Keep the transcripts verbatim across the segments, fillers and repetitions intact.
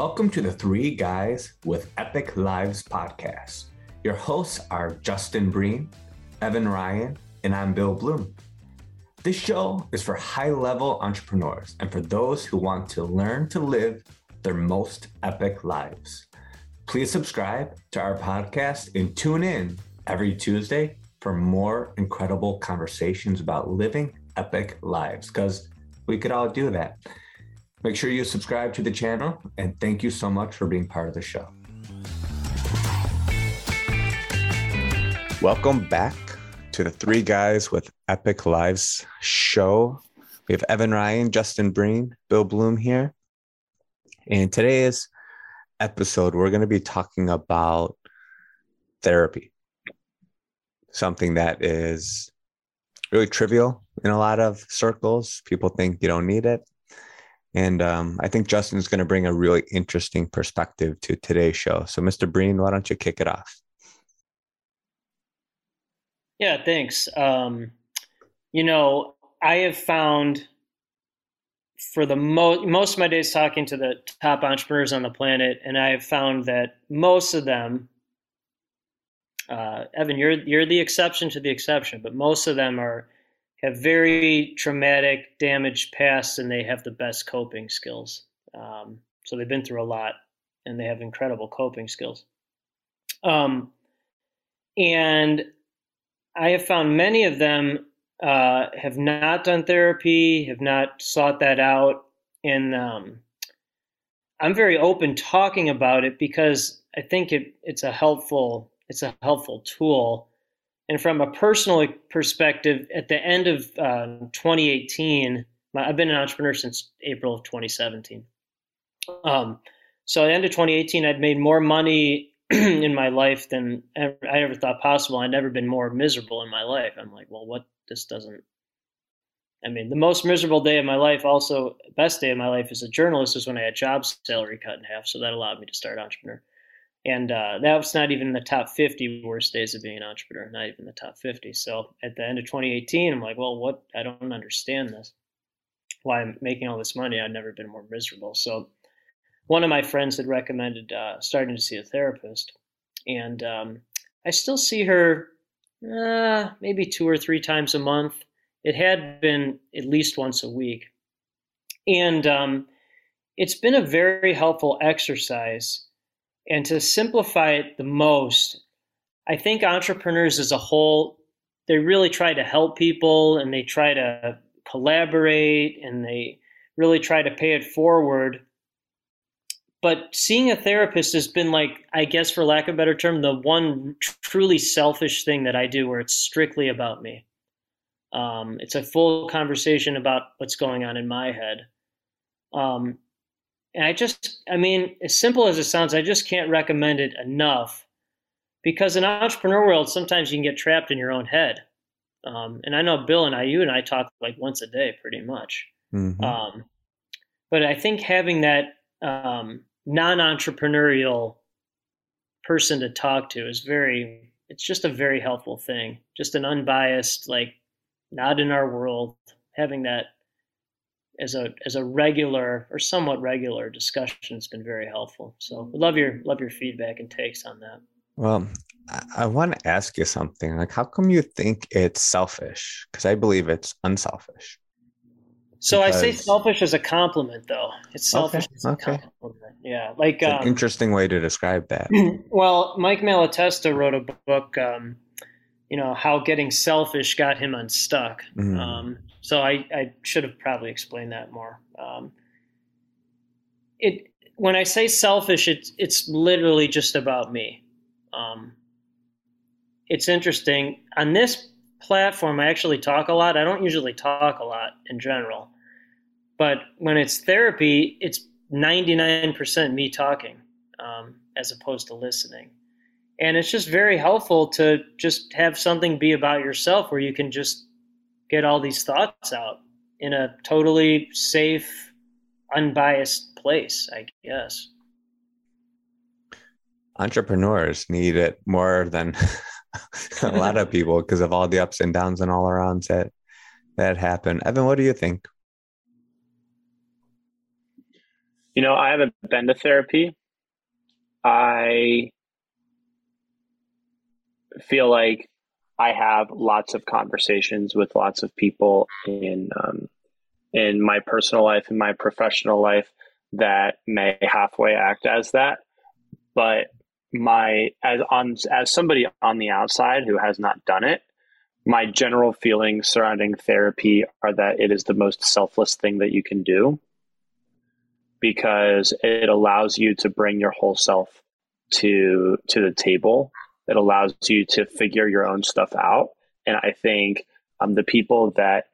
Welcome to the Three Guys with Epic Lives podcast. Your hosts are Justin Breen, Evan Ryan, and I'm Bill Bloom. This show is for high-level entrepreneurs and for those who want to learn to live their most epic lives. Please subscribe to our podcast and tune in every Tuesday for more incredible conversations about living epic lives, because we could all do that. Make sure you subscribe to the channel, and thank you so much for being part of the show. Welcome back to the Three Guys with Epic Lives show. We have Evan Ryan, Justin Breen, Bill Bloom here. And today's episode, we're going to be talking about therapy, something that is really trivial in a lot of circles. People think you don't need it. And um, I think Justin's going to bring a really interesting perspective to today's show. So, Mister Breen, why don't you kick it off? Yeah, thanks. Um, you know, I have found for the most most of my days talking to the top entrepreneurs on the planet, and I have found that most of them, uh, Evan, you're you're the exception to the exception, but most of them are. have very traumatic, damaged pasts, and they have the best coping skills. Um, so they've been through a lot, and they have incredible coping skills. Um, and I have found many of them uh, have not done therapy, have not sought that out, and um, I'm very open talking about it because I think it, it's a helpful it's a helpful tool. And from a personal perspective, at the end of uh, twenty eighteen, my, I've been an entrepreneur since April of twenty seventeen. Um, so at the end of twenty eighteen, I'd made more money in my life than ever, I ever thought possible. I'd never been more miserable in my life. I'm like, well, what? This doesn't. I mean, the most miserable day of my life, also best day of my life as a journalist, is when I had job salary cut in half. So that allowed me to start Entrepreneur. And uh, that was not even the top fifty worst days of being an entrepreneur, not even the top fifty. So at the end of twenty eighteen, I'm like, well, what? I don't understand this. Why I'm making all this money. I've never been more miserable. So one of my friends had recommended uh, starting to see a therapist. And um, I still see her uh, maybe two or three times a month. It had been at least once a week. And um, it's been a very helpful exercise. And to simplify it the most, I think entrepreneurs as a whole, they really try to help people and they try to collaborate and they really try to pay it forward. But seeing a therapist has been like, I guess for lack of a better term, the one truly selfish thing that I do where it's strictly about me. Um, it's a full conversation about what's going on in my head. Um, And I just, I mean, as simple as it sounds, I just can't recommend it enough because in entrepreneur world, sometimes you can get trapped in your own head. Um, and I know Bill and I, you and I talk like once a day pretty much. Mm-hmm. Um, but I think having that um, non-entrepreneurial person to talk to is very, it's just a very helpful thing. Just an unbiased, like not in our world, having that as a as a regular or somewhat regular discussion has been very helpful. So love your love your feedback and takes on that. Well, I, I want to ask you something. Like, how come you think it's selfish? Because I believe it's unselfish. So because... I say selfish as a compliment, though. It's selfish okay, as a okay. compliment. Yeah, like um, an interesting way to describe that. Well, Mike Malatesta wrote a book. Um, you know, how getting selfish got him unstuck. Mm-hmm. Um, so I, I should have probably explained that more. Um, it when I say selfish, it's it's literally just about me. Um, it's interesting. On this platform, I actually talk a lot. I don't usually talk a lot in general. But when it's therapy, it's ninety-nine percent me talking um, as opposed to listening. And it's just very helpful to just have something be about yourself where you can just get all these thoughts out in a totally safe, unbiased place, I guess. Entrepreneurs need it more than a lot of people because of all the ups and downs and all arounds that, that happen. Evan, what do you think? You know, I haven't been to therapy. I feel like I have lots of conversations with lots of people in um, in my personal life, in my professional life, that may halfway act as that. But my as on as somebody on the outside who has not done it, my general feelings surrounding therapy are that it is the most selfless thing that you can do, because it allows you to bring your whole self to to the table. It allows you to figure your own stuff out. And I think um, the people that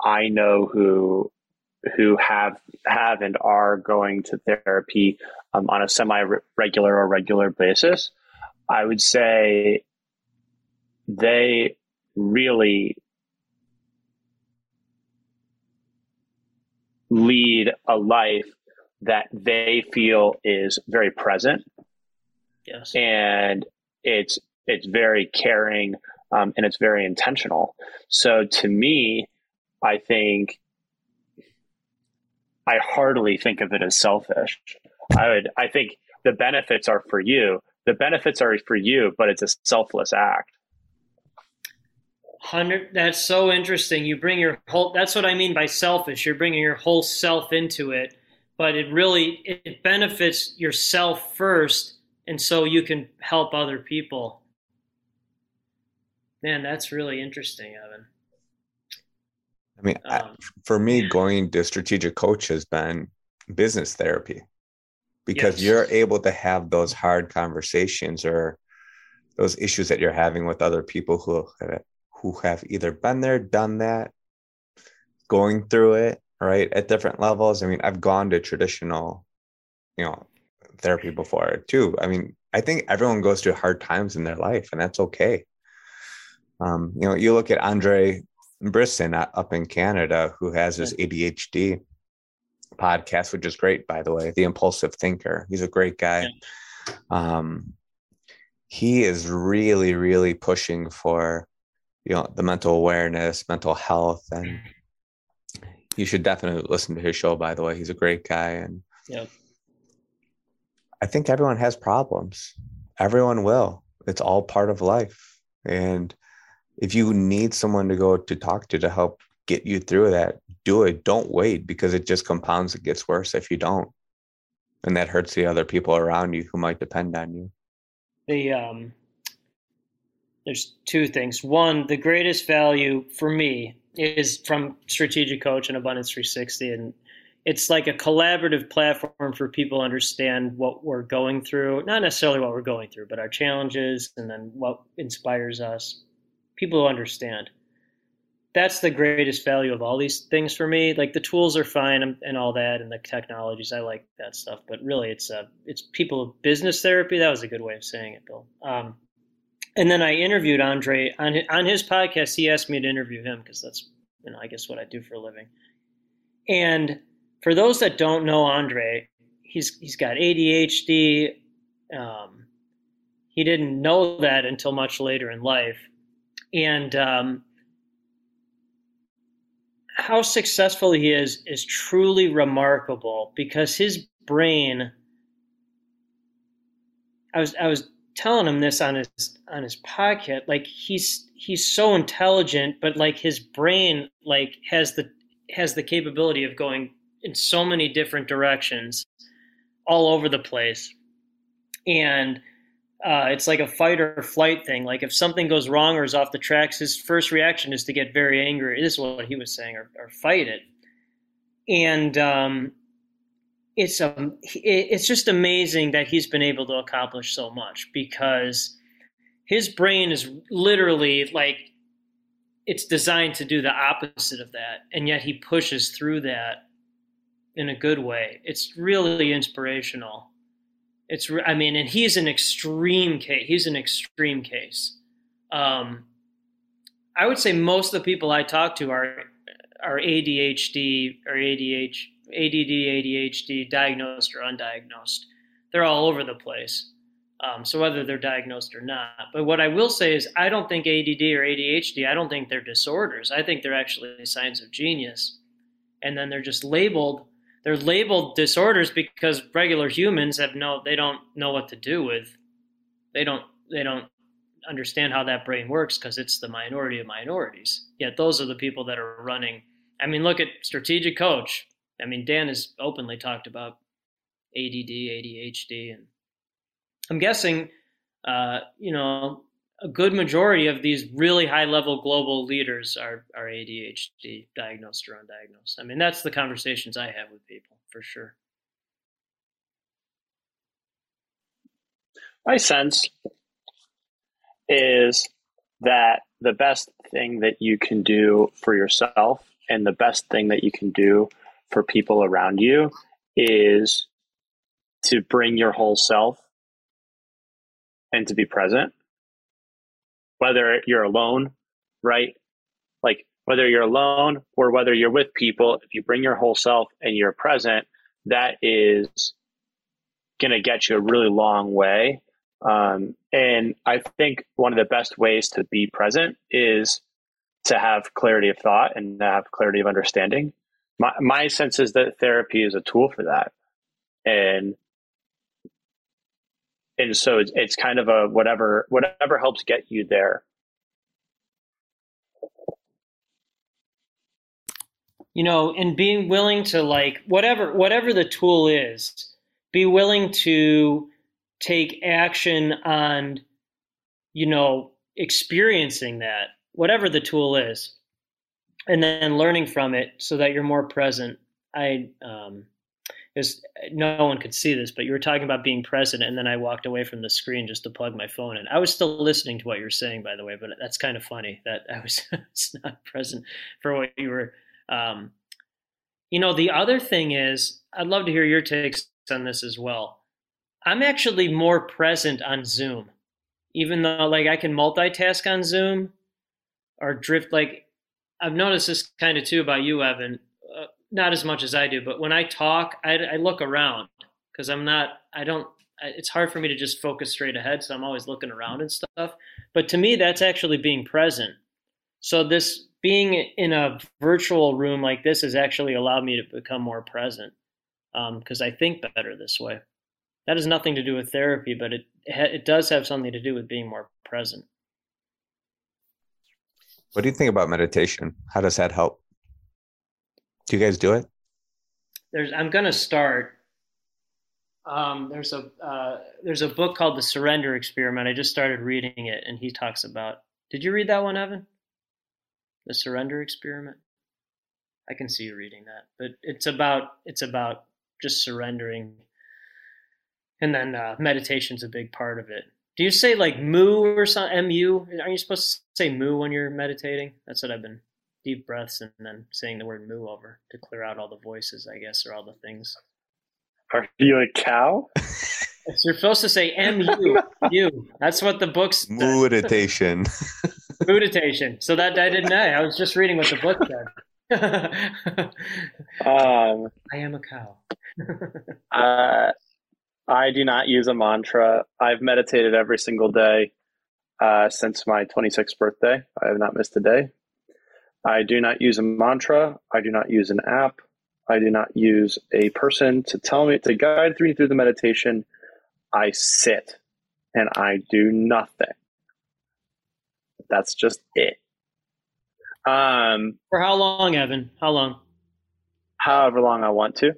I know who who have have and are going to therapy um, on a semi-regular or regular basis, I would say they really lead a life that they feel is very present. Yes. And It's it's very caring um, and it's very intentional. So to me, I think I hardly think of it as selfish. I would I think the benefits are for you. The benefits are for you, but it's a selfless act. Hundred. That's so interesting. You bring your whole. That's what I mean by selfish. You're bringing your whole self into it, but it really it benefits yourself first. And so you can help other people. Man, that's really interesting, Evan. I mean, um, for me, going to Strategic Coach has been business therapy, because yes. You're able to have those hard conversations or those issues that you're having with other people who, who have either been there, done that, going through it, right, at different levels. I mean, I've gone to traditional, you know, therapy before too. I mean, I think everyone goes through hard times in their life, and that's okay. Um, you know, you look at Andre Brisson up in Canada, who has his A D H D podcast, which is great, by the way, The Impulsive Thinker. He's a great guy. Um, he is really, really pushing for, you know, the mental awareness, mental health, and you should definitely listen to his show, by the way. He's a great guy. And yeah. I think everyone has problems. Everyone will. It's all part of life. And if you need someone to go to talk to, to help get you through that, do it. Don't wait, because it just compounds. It gets worse if you don't. And that hurts the other people around you who might depend on you. The um, there's two things. One, the greatest value for me is from Strategic Coach and Abundance three sixty, and it's like a collaborative platform for people to understand what we're going through, not necessarily what we're going through, but our challenges and then what inspires us, people who understand. That's the greatest value of all these things for me. Like the tools are fine and all that, and the technologies, I like that stuff, but really it's a, it's people of business therapy. That was a good way of saying it, Bill. Um, and then I interviewed Andre on on his podcast. He asked me to interview him because that's, you know, I guess what I do for a living. And for those that don't know Andre, he's he's got A D H D. Um, he didn't know that until much later in life. And um, how successful he is is truly remarkable, because his brain. I was I was telling him this on his on his podcast. Like he's he's so intelligent, but like his brain like has the has the capability of going in so many different directions all over the place. And uh, it's like a fight or flight thing. Like if something goes wrong or is off the tracks, his first reaction is to get very angry. This is what he was saying, or, or fight it. And um, it's, um, it's just amazing that he's been able to accomplish so much, because his brain is literally like, it's designed to do the opposite of that. And yet he pushes through that in a good way. It's really inspirational. It's, I mean, and he's an extreme case. He's an extreme case. Um, I would say most of the people I talk to are, are A D H D or A D H, A D D, A D H D, diagnosed or undiagnosed. They're all over the place. Um, so whether they're diagnosed or not, but what I will say is I don't think A D D or A D H D, I don't think they're disorders. I think they're actually signs of genius. And then they're just labeled. they're labeled disorders because regular humans have no, they don't know what to do with. They don't, they don't understand how that brain works because it's the minority of minorities. Yet those are the people that are running. I mean, look at Strategic Coach. I mean, Dan has openly talked about A D D, A D H D, and I'm guessing, uh, you know, a good majority of these really high-level global leaders are, are A D H D, diagnosed or undiagnosed. I mean, that's the conversations I have with people, for sure. My sense is that the best thing that you can do for yourself and the best thing that you can do for people around you is to bring your whole self and to be present. Whether you're alone, right? Like whether you're alone or whether you're with people, if you bring your whole self and you're present, that is going to get you a really long way. Um, and I think one of the best ways to be present is to have clarity of thought and to have clarity of understanding. My, my sense is that therapy is a tool for that. And And so it's, it's kind of a whatever whatever helps get you there. You know, and being willing to like whatever whatever the tool is, be willing to take action on, you know, experiencing that, whatever the tool is, and then learning from it so that you're more present. I um Because no one could see this, but you were talking about being present, and then I walked away from the screen just to plug my phone in. I was still listening to what you were saying, by the way, but that's kind of funny that I was not present for what you were. Um, you know, the other thing is, I'd love to hear your takes on this as well. I'm actually more present on Zoom, even though like I can multitask on Zoom or drift. Like I've noticed this kind of too about you, Evan. Not as much as I do, but when I talk, I, I look around because I'm not, I don't, it's hard for me to just focus straight ahead. So I'm always looking around and stuff. But to me, that's actually being present. So this being in a virtual room like this has actually allowed me to become more present because um, I think better this way. That has nothing to do with therapy, but it it does have something to do with being more present. What do you think about meditation? How does that help? Do you guys do it? There's, I'm going to start. Um, there's a uh, there's a book called The Surrender Experiment. I just started reading it, and he talks about. Did you read that one, Evan? The Surrender Experiment. I can see you reading that, but it's about it's about just surrendering, and then uh, meditation's a big part of it. Do you say like moo or something? M U? Aren't you supposed to say moo when you're meditating? That's what I've been. Deep breaths and then saying the word moo over to clear out all the voices, I guess, or all the things. Are you a cow? You're supposed to say M U. You. That's what the book's. Mooditation. Mooditation. So that I didn't know. I was just reading what the book said. um, I am a cow. uh, I do not use a mantra. I've meditated every single day uh, since my twenty-sixth birthday. I have not missed a day. I do not use a mantra. I do not use an app. I do not use a person to tell me, to guide me through the meditation. I sit and I do nothing. That's just it. Um, For how long, Evan? How long? However long I want to.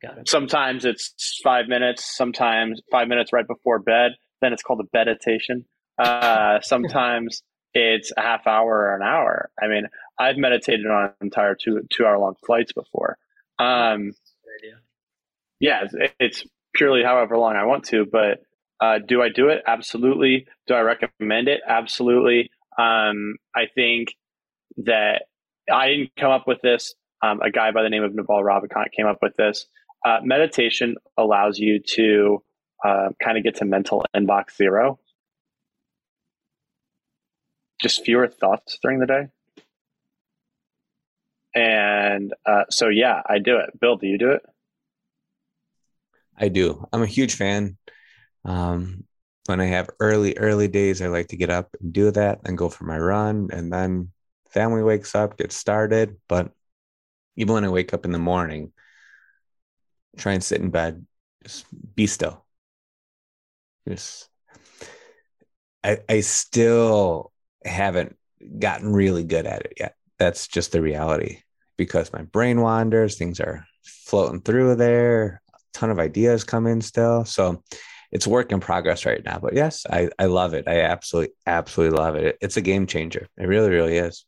Got it. Sometimes it's five minutes, sometimes five minutes right before bed. Then it's called a meditation. Uh, sometimes it's a half hour or an hour. I mean, I've meditated on entire two two hour long flights before. Um, yeah, it's purely however long I want to. But uh, do I do it? Absolutely. Do I recommend it? Absolutely. Um, I think that I didn't come up with this. Um, a guy by the name of Naval Ravikant came up with this. Uh, meditation allows you to uh, kind of get to mental inbox zero. Just fewer thoughts during the day. And uh, so, yeah, I do it. Bill, do you do it? I do. I'm a huge fan. Um, when I have early, early days, I like to get up and do that and go for my run. And then family wakes up, gets started. But even when I wake up in the morning, try and sit in bed, just be still. Just, I, I still haven't gotten really good at it yet. That's just the reality, because my brain wanders, things are floating through there, a ton of ideas come in still. So it's work in progress right now, but yes, I, I love it. I absolutely, absolutely love it. It's a game changer. It really, really is.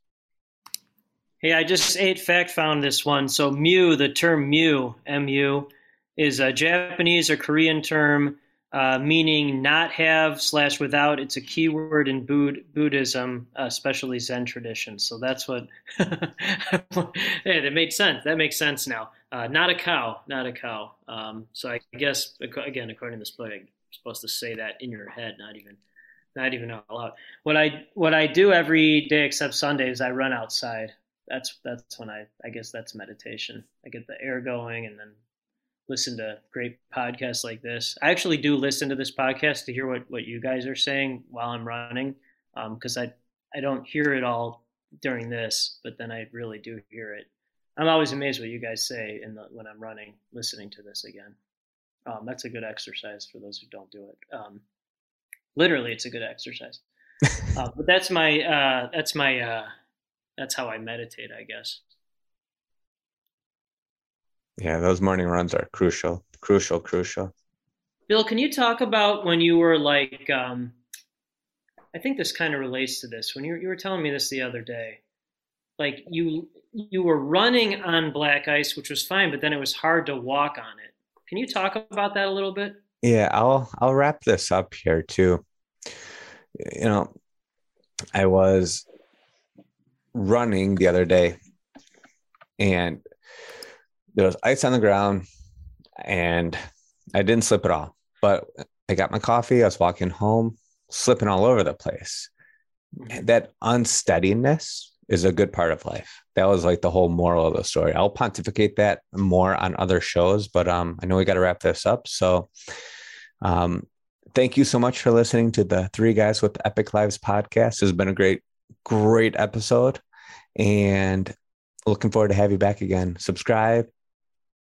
Hey, I just eight fact found this one. So mu, the term mu, M U, is a Japanese or Korean term uh, meaning not have slash without. It's a key word in Buddh- Buddhism, uh, especially Zen tradition. So that's what, hey, that made sense. That makes sense now. Uh, not a cow, not a cow. Um, so I guess, again, according to this book, I'm supposed to say that in your head, not even not even out loud. What I, what I do every day except Sunday is I run outside. That's that's when I, I guess that's meditation. I get the air going and then listen to great podcasts like this. I actually do listen to this podcast to hear what, what you guys are saying while I'm running, because um, I, I don't hear it all during this, but then I really do hear it. I'm always amazed what you guys say in the, when I'm running, listening to this again. Um, that's a good exercise for those who don't do it. Um, literally, it's a good exercise. uh, but that's my uh, that's my uh, that's how I meditate, I guess. Yeah, those morning runs are crucial, crucial, crucial. Bill, can you talk about when you were like, um, I think this kind of relates to this. When you, you were telling me this the other day, like you you were running on black ice, which was fine, but then it was hard to walk on it. Can you talk about that a little bit? Yeah, I'll I'll wrap this up here too. You know, I was running the other day and there was ice on the ground and I didn't slip at all, but I got my coffee. I was walking home, slipping all over the place. That unsteadiness is a good part of life. That was like the whole moral of the story. I'll pontificate that more on other shows, but um, I know we got to wrap this up. So um, thank you so much for listening to the Three Guys with Epic Lives podcast. It's been a great, great episode and looking forward to have you back again. Subscribe.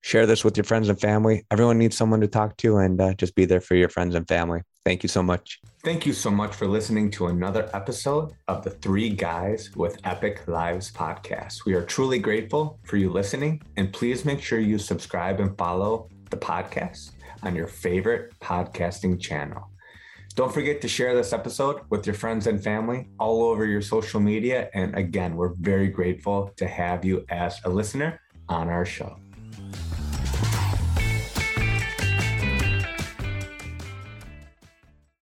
Share this with your friends and family. Everyone needs someone to talk to, and uh, just be there for your friends and family. Thank you so much. Thank you so much for listening to another episode of the Three Guys with Epic Lives podcast. We are truly grateful for you listening, and please make sure you subscribe and follow the podcast on your favorite podcasting channel. Don't forget to share this episode with your friends and family all over your social media. And again, we're very grateful to have you as a listener on our show.